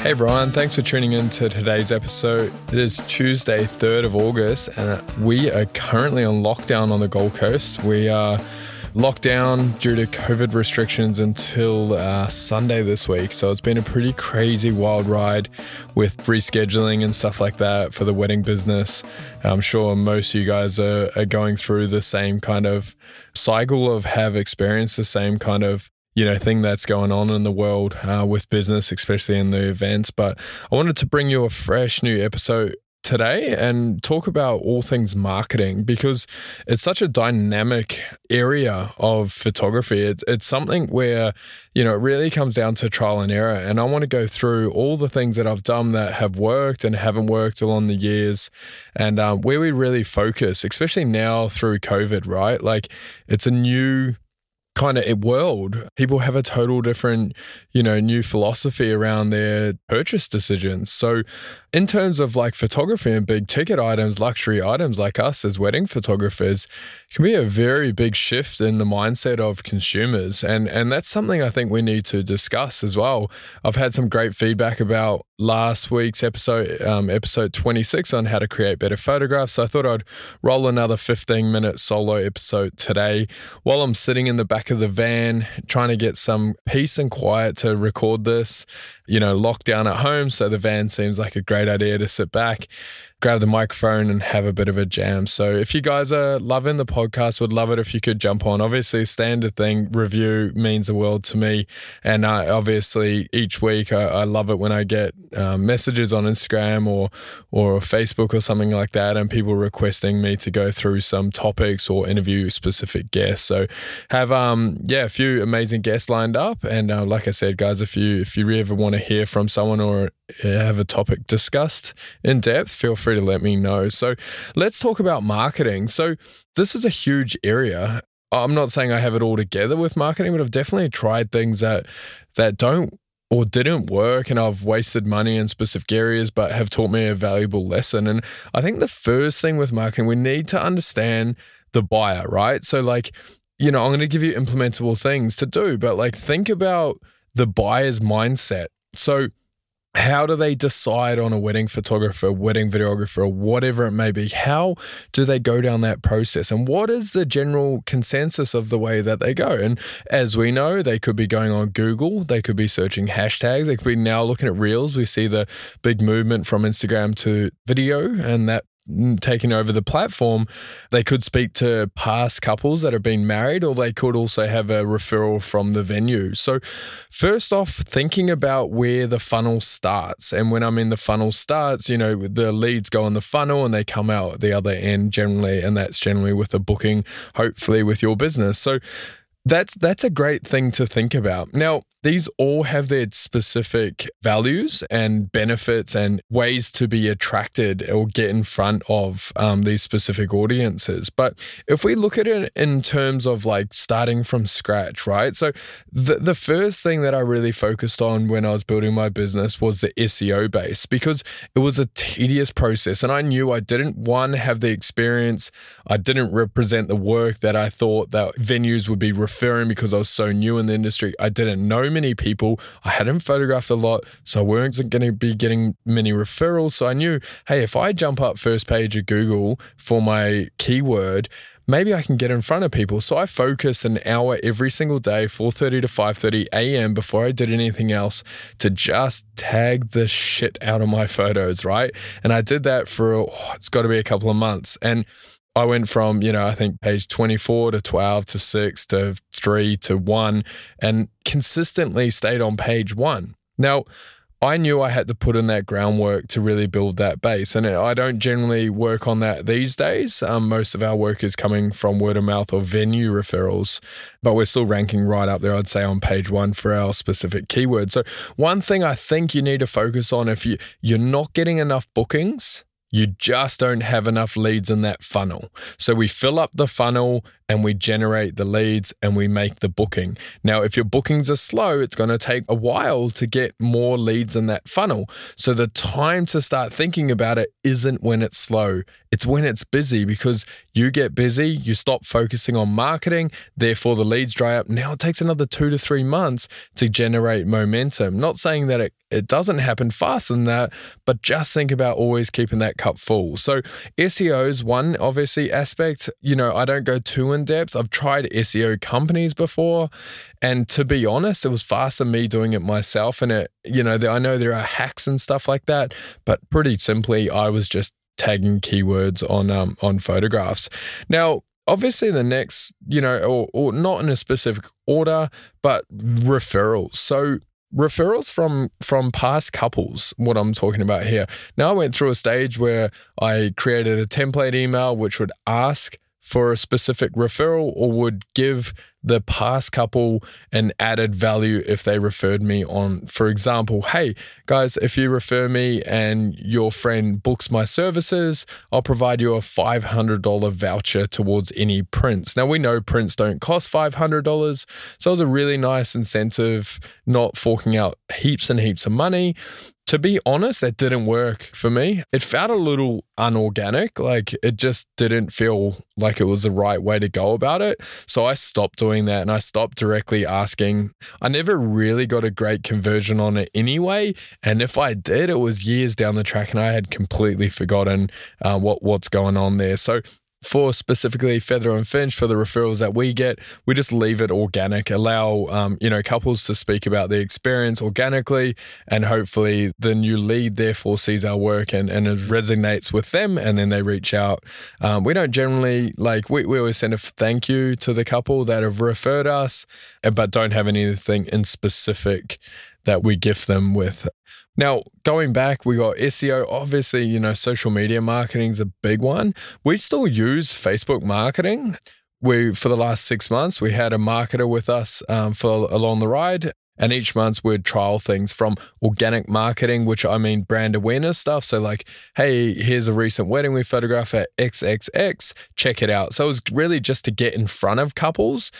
Hey everyone, thanks for tuning in to today's episode. It is Tuesday, 3rd of August, and we are currently on lockdown on the Gold Coast. We are locked down due to COVID restrictions until Sunday this week. So it's been a pretty crazy wild ride with rescheduling and stuff like that for the wedding business. I'm sure most of you guys are going through the same kind of cycle of have experienced the same kind of thing that's going on in the world with business, especially in the events. But I wanted to bring you a fresh new episode today and talk about all things marketing because it's such a dynamic area of photography. It's something where, it really comes down to trial and error. And I want to go through all the things that I've done that have worked and haven't worked along the years and where we really focus, especially now through COVID, right? Like it's a new kind of world. People have a total different, new philosophy around their purchase decisions. So in terms of like photography and big ticket items, luxury items like us as wedding photographers, it can be a very big shift in the mindset of consumers. And that's something I think we need to discuss as well. I've had some great feedback about last week's episode, episode 26 on how to create better photographs. So I thought I'd roll another 15-minute solo episode today while I'm sitting in the back of the van, trying to get some peace and quiet to record this, locked down at home. So the van seems like a great idea to sit back, grab the microphone and have a bit of a jam. So if you guys are loving the podcast, would love it if you could jump on. Obviously, standard thing, review means the world to me. And obviously each week, I love it when I get messages on Instagram or Facebook or something like that and people requesting me to go through some topics or interview specific guests. So have, a few amazing guests lined up. And like I said, guys, if you ever want to hear from someone or have a topic discussed in depth, feel free to let me know. So let's talk about marketing. So this is a huge area. I'm not saying I have it all together with marketing, but I've definitely tried things that don't or didn't work, and I've wasted money in specific areas, but have taught me a valuable lesson. And I think the first thing with marketing, we need to understand the buyer, right? So like, I'm going to give you implementable things to do, but like think about the buyer's mindset. So how do they decide on a wedding photographer, wedding videographer, whatever it may be? How do they go down that process? And what is the general consensus of the way that they go? And as we know, they could be going on Google. They could be searching hashtags. They could be now looking at reels. We see the big movement from Instagram to video and that taking over the platform. They could speak to past couples that have been married, or they could also have a referral from the venue. So first off, thinking about where the funnel starts. And when I mean the funnel starts, the leads go in the funnel and they come out at the other end generally. And that's generally with a booking, hopefully with your business. So that's a great thing to think about. Now, these all have their specific values and benefits and ways to be attracted or get in front of these specific audiences. But if we look at it in terms of like starting from scratch, right? So the first thing that I really focused on when I was building my business was the SEO base, because it was a tedious process. And I knew I didn't, one, have the experience. I didn't represent the work that I thought that venues would be referring because I was so new in the industry. I didn't know many people. I hadn't photographed a lot, so I wasn't going to be getting many referrals. So I knew, hey, if I jump up first page of Google for my keyword, maybe I can get in front of people. So I focused an hour every single day, 4:30 to 5:30 a.m. before I did anything else to just tag the shit out of my photos, right? And I did that for, it's got to be a couple of months. And I went from, I think page 24 to 12 to 6 to 3 to 1 and consistently stayed on page 1. Now, I knew I had to put in that groundwork to really build that base. And I don't generally work on that these days. Most of our work is coming from word of mouth or venue referrals, but we're still ranking right up there, I'd say, on page 1 for our specific keyword. So one thing I think you need to focus on, if you're not getting enough bookings, you just don't have enough leads in that funnel. So we fill up the funnel and we generate the leads and we make the booking. Now, if your bookings are slow, it's going to take a while to get more leads in that funnel. So the time to start thinking about it isn't when it's slow. It's when it's busy, because you get busy, you stop focusing on marketing, therefore the leads dry up. Now it takes another 2 to 3 months to generate momentum. Not saying that it doesn't happen faster than that, but just think about always keeping that cup full. So SEO is one, obviously, aspect. You know, I don't go too in depth. I've tried SEO companies before, and to be honest, it was faster me doing it myself. And it, you know, I know there are hacks and stuff like that, but pretty simply, I was just tagging keywords on photographs. Now, obviously the next, you know, or not in a specific order, but referrals. So referrals from past couples, what I'm talking about here. Now, I went through a stage where I created a template email which would ask for a specific referral or would give the past couple an added value if they referred me on. For example, hey guys, if you refer me and your friend books my services, I'll provide you a $500 voucher towards any prints. Now, we know prints don't cost $500. So it was a really nice incentive, not forking out heaps and heaps of money. To be honest, that didn't work for me. It felt a little unorganic. Like, it just didn't feel like it was the right way to go about it. So I stopped doing that and I stopped directly asking. I never really got a great conversion on it anyway. And if I did, it was years down the track and I had completely forgotten what's going on there. So for specifically Feather and Finch, for the referrals that we get, we just leave it organic, allow couples to speak about their experience organically, and hopefully the new lead therefore sees our work and it resonates with them, and then they reach out. We don't generally, we always send a thank you to the couple that have referred us, but don't have anything in specific that we gift them with. Now, going back, we got SEO. Obviously, social media marketing is a big one. We still use Facebook marketing. For the last 6 months, we had a marketer with us for along the ride. And each month we'd trial things from organic marketing, which I mean brand awareness stuff. So like, hey, here's a recent wedding we photographed at XXX, check it out. So it was really just to get in front of couples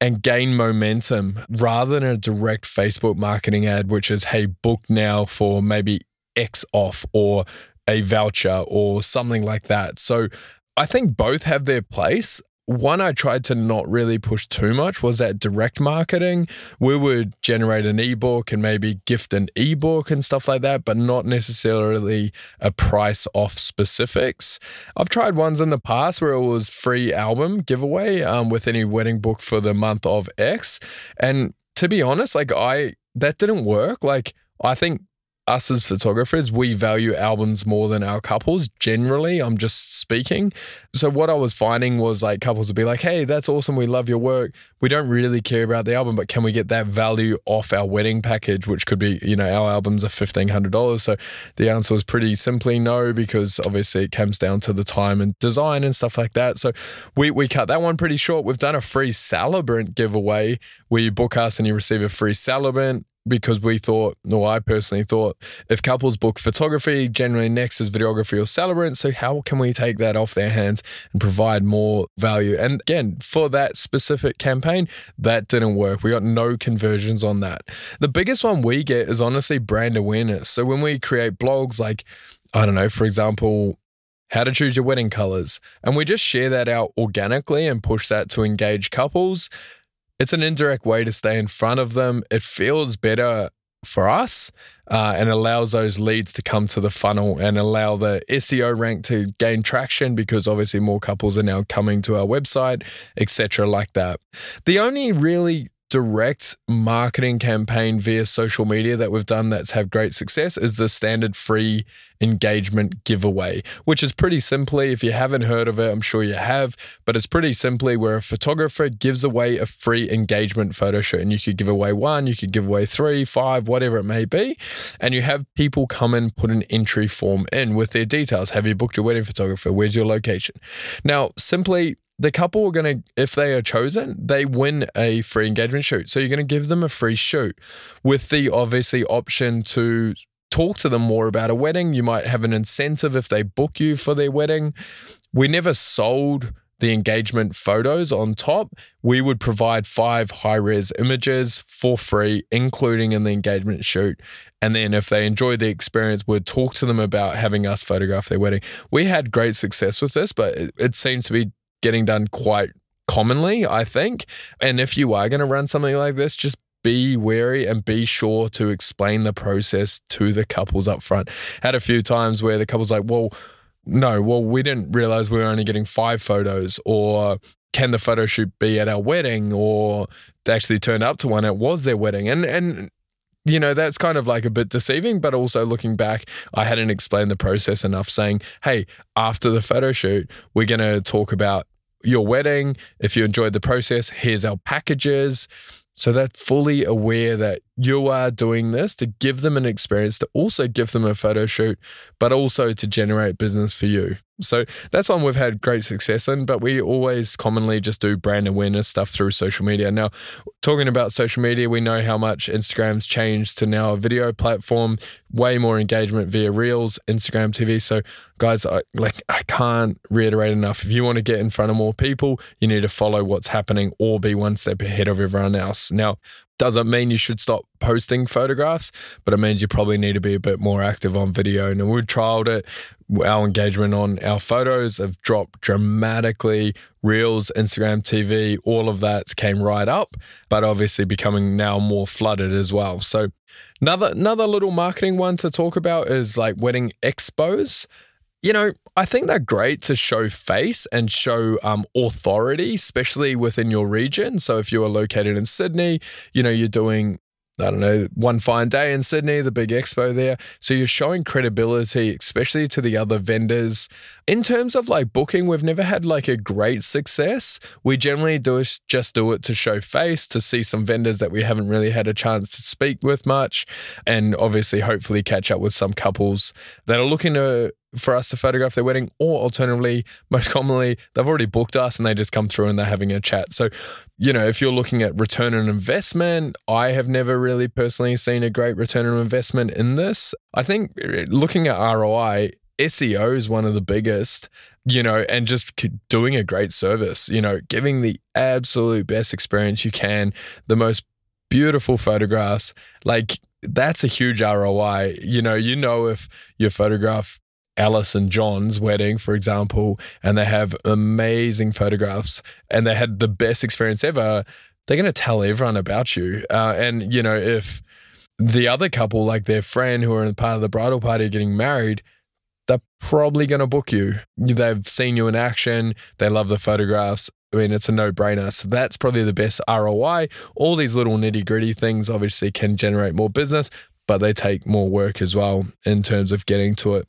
and gain momentum, rather than a direct Facebook marketing ad, which is, hey, book now for maybe X off or a voucher or something like that. So I think both have their place. One I tried to not really push too much was that direct marketing. We would generate an ebook and maybe gift an ebook and stuff like that, but not necessarily a price off specifics. I've tried ones in the past where it was free album giveaway with any wedding book for the month of X. And to be honest, that didn't work. I think us as photographers, we value albums more than our couples. Generally, I'm just speaking. So what I was finding was couples would be like, hey, that's awesome. We love your work. We don't really care about the album, but can we get that value off our wedding package, which could be, our albums are $1,500. So the answer was pretty simply no, because obviously it comes down to the time and design and stuff like that. So we cut that one pretty short. We've done a free celebrant giveaway where you book us and you receive a free celebrant, because I personally thought, if couples book photography, generally next is videography or celebrant. So how can we take that off their hands and provide more value? And again, for that specific campaign, that didn't work. We got no conversions on that. The biggest one we get is honestly brand awareness. So when we create blogs, for example, how to choose your wedding colors, and we just share that out organically and push that to engage couples, it's an indirect way to stay in front of them. It feels better for us and allows those leads to come to the funnel and allow the SEO rank to gain traction, because obviously more couples are now coming to our website, etc. like that. The only really direct marketing campaign via social media that we've done that's had great success is the standard free engagement giveaway, which is pretty simply, if you haven't heard of it, I'm sure you have, but it's pretty simply where a photographer gives away a free engagement photo shoot, and you could give away one, you could give away 3, 5, whatever it may be. And you have people come and put an entry form in with their details. Have you booked your wedding photographer? Where's your location? Now, simply, the couple are going to, if they are chosen, they win a free engagement shoot. So you're going to give them a free shoot with the obviously option to talk to them more about a wedding. You might have an incentive if they book you for their wedding. We never sold the engagement photos on top, we would provide 5 high-res images for free, including in the engagement shoot. And then if they enjoyed the experience, we'd talk to them about having us photograph their wedding. We had great success with this, but it seems to be getting done quite commonly, I think. And if you are going to run something like this, just be wary and be sure to explain the process to the couples up front. Had a few times where the couple's like, well, we didn't realize we were only getting 5 photos, or can the photo shoot be at our wedding, or they actually turned up to one, it was their wedding. And you know, that's kind of like a bit deceiving, but also looking back, I hadn't explained the process enough, saying, hey, after the photo shoot, we're going to talk about your wedding. If you enjoyed the process, here's our packages. So they're fully aware that you are doing this to give them an experience, to also give them a photo shoot, but also to generate business for you. So that's one we've had great success in, but we always commonly just do brand awareness stuff through social media. Now, talking about social media, we know how much Instagram's changed to now a video platform, way more engagement via Reels, Instagram TV. So guys, I can't reiterate enough. If you want to get in front of more people, you need to follow what's happening or be one step ahead of everyone else. Now, doesn't mean you should stop posting photographs, but it means you probably need to be a bit more active on video. And we've trialed it. Our engagement on our photos have dropped dramatically. Reels, Instagram TV, all of that came right up, but obviously becoming now more flooded as well. So another little marketing one to talk about is like wedding expos. You know, I think they're great to show face and show authority, especially within your region. So if you are located in Sydney, you know, you're doing, I don't know, One Fine Day in Sydney, the big expo there. So you're showing credibility, especially to the other vendors. In terms of like booking, we've never had like a great success. We generally do it to show face, to see some vendors that we haven't really had a chance to speak with much. And obviously, hopefully catch up with some couples that are looking for us to photograph their wedding, or alternatively, most commonly, they've already booked us and they just come through and they're having a chat. So, you know, if you're looking at return on investment, I have never really personally seen a great return on investment in this. I think looking at ROI, SEO is one of the biggest, you know, and just doing a great service, you know, giving the absolute best experience you can, the most beautiful photographs, like that's a huge ROI. You know, if you photograph Alice and John's wedding, for example, and they have amazing photographs and they had the best experience ever, they're going to tell everyone about you. And, you know, if the other couple, like their friend who are in part of the bridal party getting married, they're probably going to book you. They've seen you in action. They love the photographs. I mean, it's a no-brainer. So that's probably the best ROI. All these little nitty-gritty things obviously can generate more business, but they take more work as well in terms of getting to it.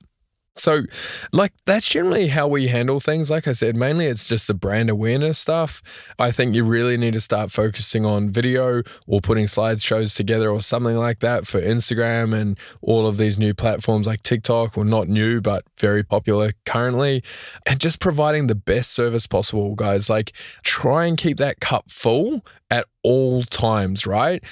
So like that's generally how we handle things. Like I said, mainly it's just the brand awareness stuff. I think you really need to start focusing on video or putting slideshows together or something like that for Instagram and all of these new platforms like TikTok, or not new, but very popular currently, and just providing the best service possible, guys. Like try and keep that cup full at all times, right?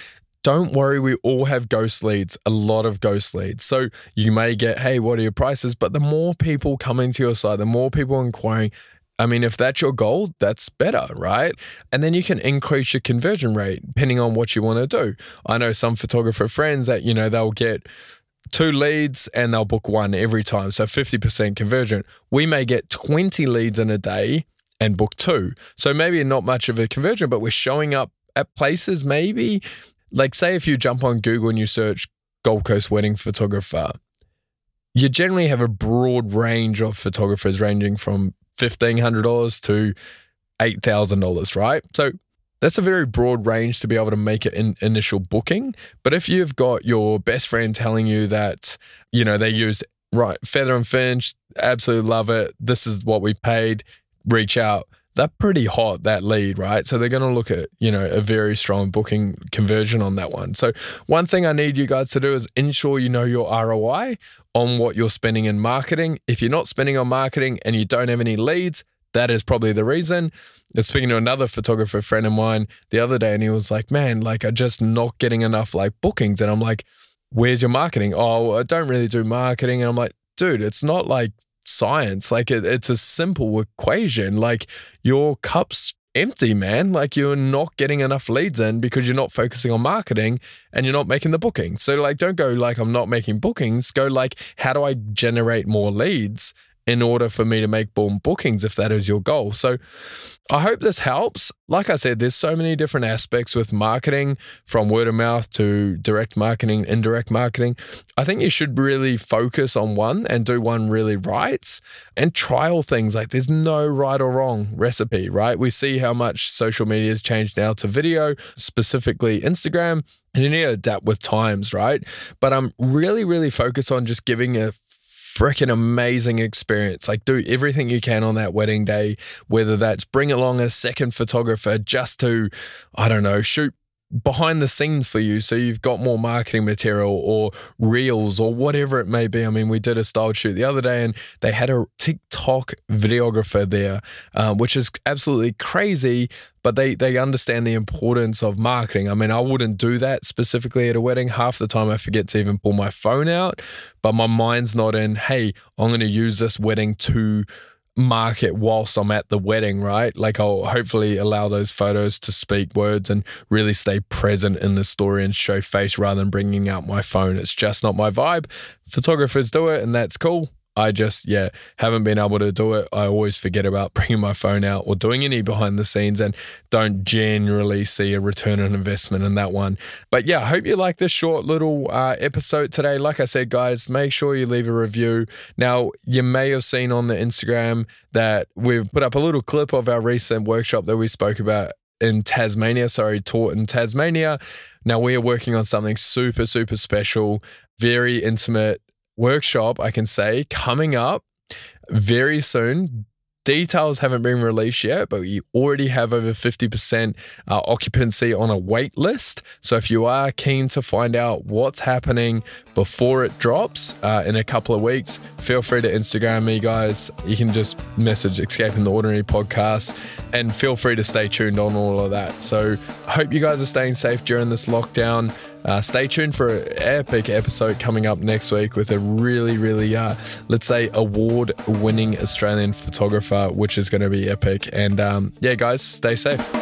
Don't worry, we all have ghost leads, a lot of ghost leads. So you may get, hey, what are your prices? But the more people coming to your site, the more people inquiring, I mean, if that's your goal, that's better, right? And then you can increase your conversion rate depending on what you want to do. I know some photographer friends that, you know, they'll get 2 leads and they'll book 1 every time. So 50% conversion. We may get 20 leads in a day and book 2. So maybe not much of a conversion, but we're showing up at places maybe. Like say if you jump on Google and you search Gold Coast wedding photographer, you generally have a broad range of photographers ranging from $1,500 to $8,000, right? So that's a very broad range to be able to make it in initial booking. But if you've got your best friend telling you that, you know, they used right Feather and Finch, absolutely love it, this is what we paid, reach out. They're pretty hot, that lead, right? So they're going to look at, you know, a very strong booking conversion on that one. So one thing I need you guys to do is ensure you know your ROI on what you're spending in marketing. If you're not spending on marketing and you don't have any leads, that is probably the reason. I was speaking to another photographer friend of mine the other day and he was like, man, like I'm just not getting enough like bookings. And I'm like, where's your marketing? Oh, I don't really do marketing. And I'm like, dude, it's not like science. Like it's a simple equation. Like your cup's empty, man. Like you're not getting enough leads in because you're not focusing on marketing and you're not making the booking. So like, don't go like, I'm not making bookings. Go like, how do I generate more leads in order for me to make more bookings if that is your goal? So I hope this helps. Like I said, there's so many different aspects with marketing, from word of mouth to direct marketing, indirect marketing. I think you should really focus on one and do one really right and trial things. Like there's no right or wrong recipe, right? We see how much social media has changed now to video, specifically Instagram. You need to adapt with times, right? But I'm really, really focused on just giving a freaking amazing experience. Like do everything you can on that wedding day, whether that's bring along a second photographer just to, I don't know, shoot behind the scenes for you so you've got more marketing material or reels or whatever it may be. I mean, we did a styled shoot the other day and they had a TikTok videographer there, which is absolutely crazy. But they understand the importance of marketing. I mean, I wouldn't do that specifically at a wedding. Half the time I forget to even pull my phone out, but my mind's not in, hey, I'm going to use this wedding to market whilst I'm at the wedding, right? Like I'll hopefully allow those photos to speak words and really stay present in the story and show face rather than bringing out my phone. It's just not my vibe. Photographers do it and that's cool. I just, haven't been able to do it. I always forget about bringing my phone out or doing any behind the scenes and don't generally see a return on investment in that one. But yeah, I hope you like this short little episode today. Like I said, guys, make sure you leave a review. Now, you may have seen on the Instagram that we've put up a little clip of our recent workshop that we spoke about in Tasmania, taught in Tasmania. Now, we are working on something super, super special, very intimate workshop, I can say, coming up very soon. Details haven't been released yet, but we already have over 50% occupancy on a wait list. So if you are keen to find out what's happening before it drops in a couple of weeks, feel free to Instagram me, guys. You can just message Escaping the Ordinary Podcast and feel free to stay tuned on all of that. So I hope you guys are staying safe during this lockdown. Stay tuned for an epic episode coming up next week with a really, really, let's say, award-winning Australian photographer, which is going to be epic. And guys, stay safe.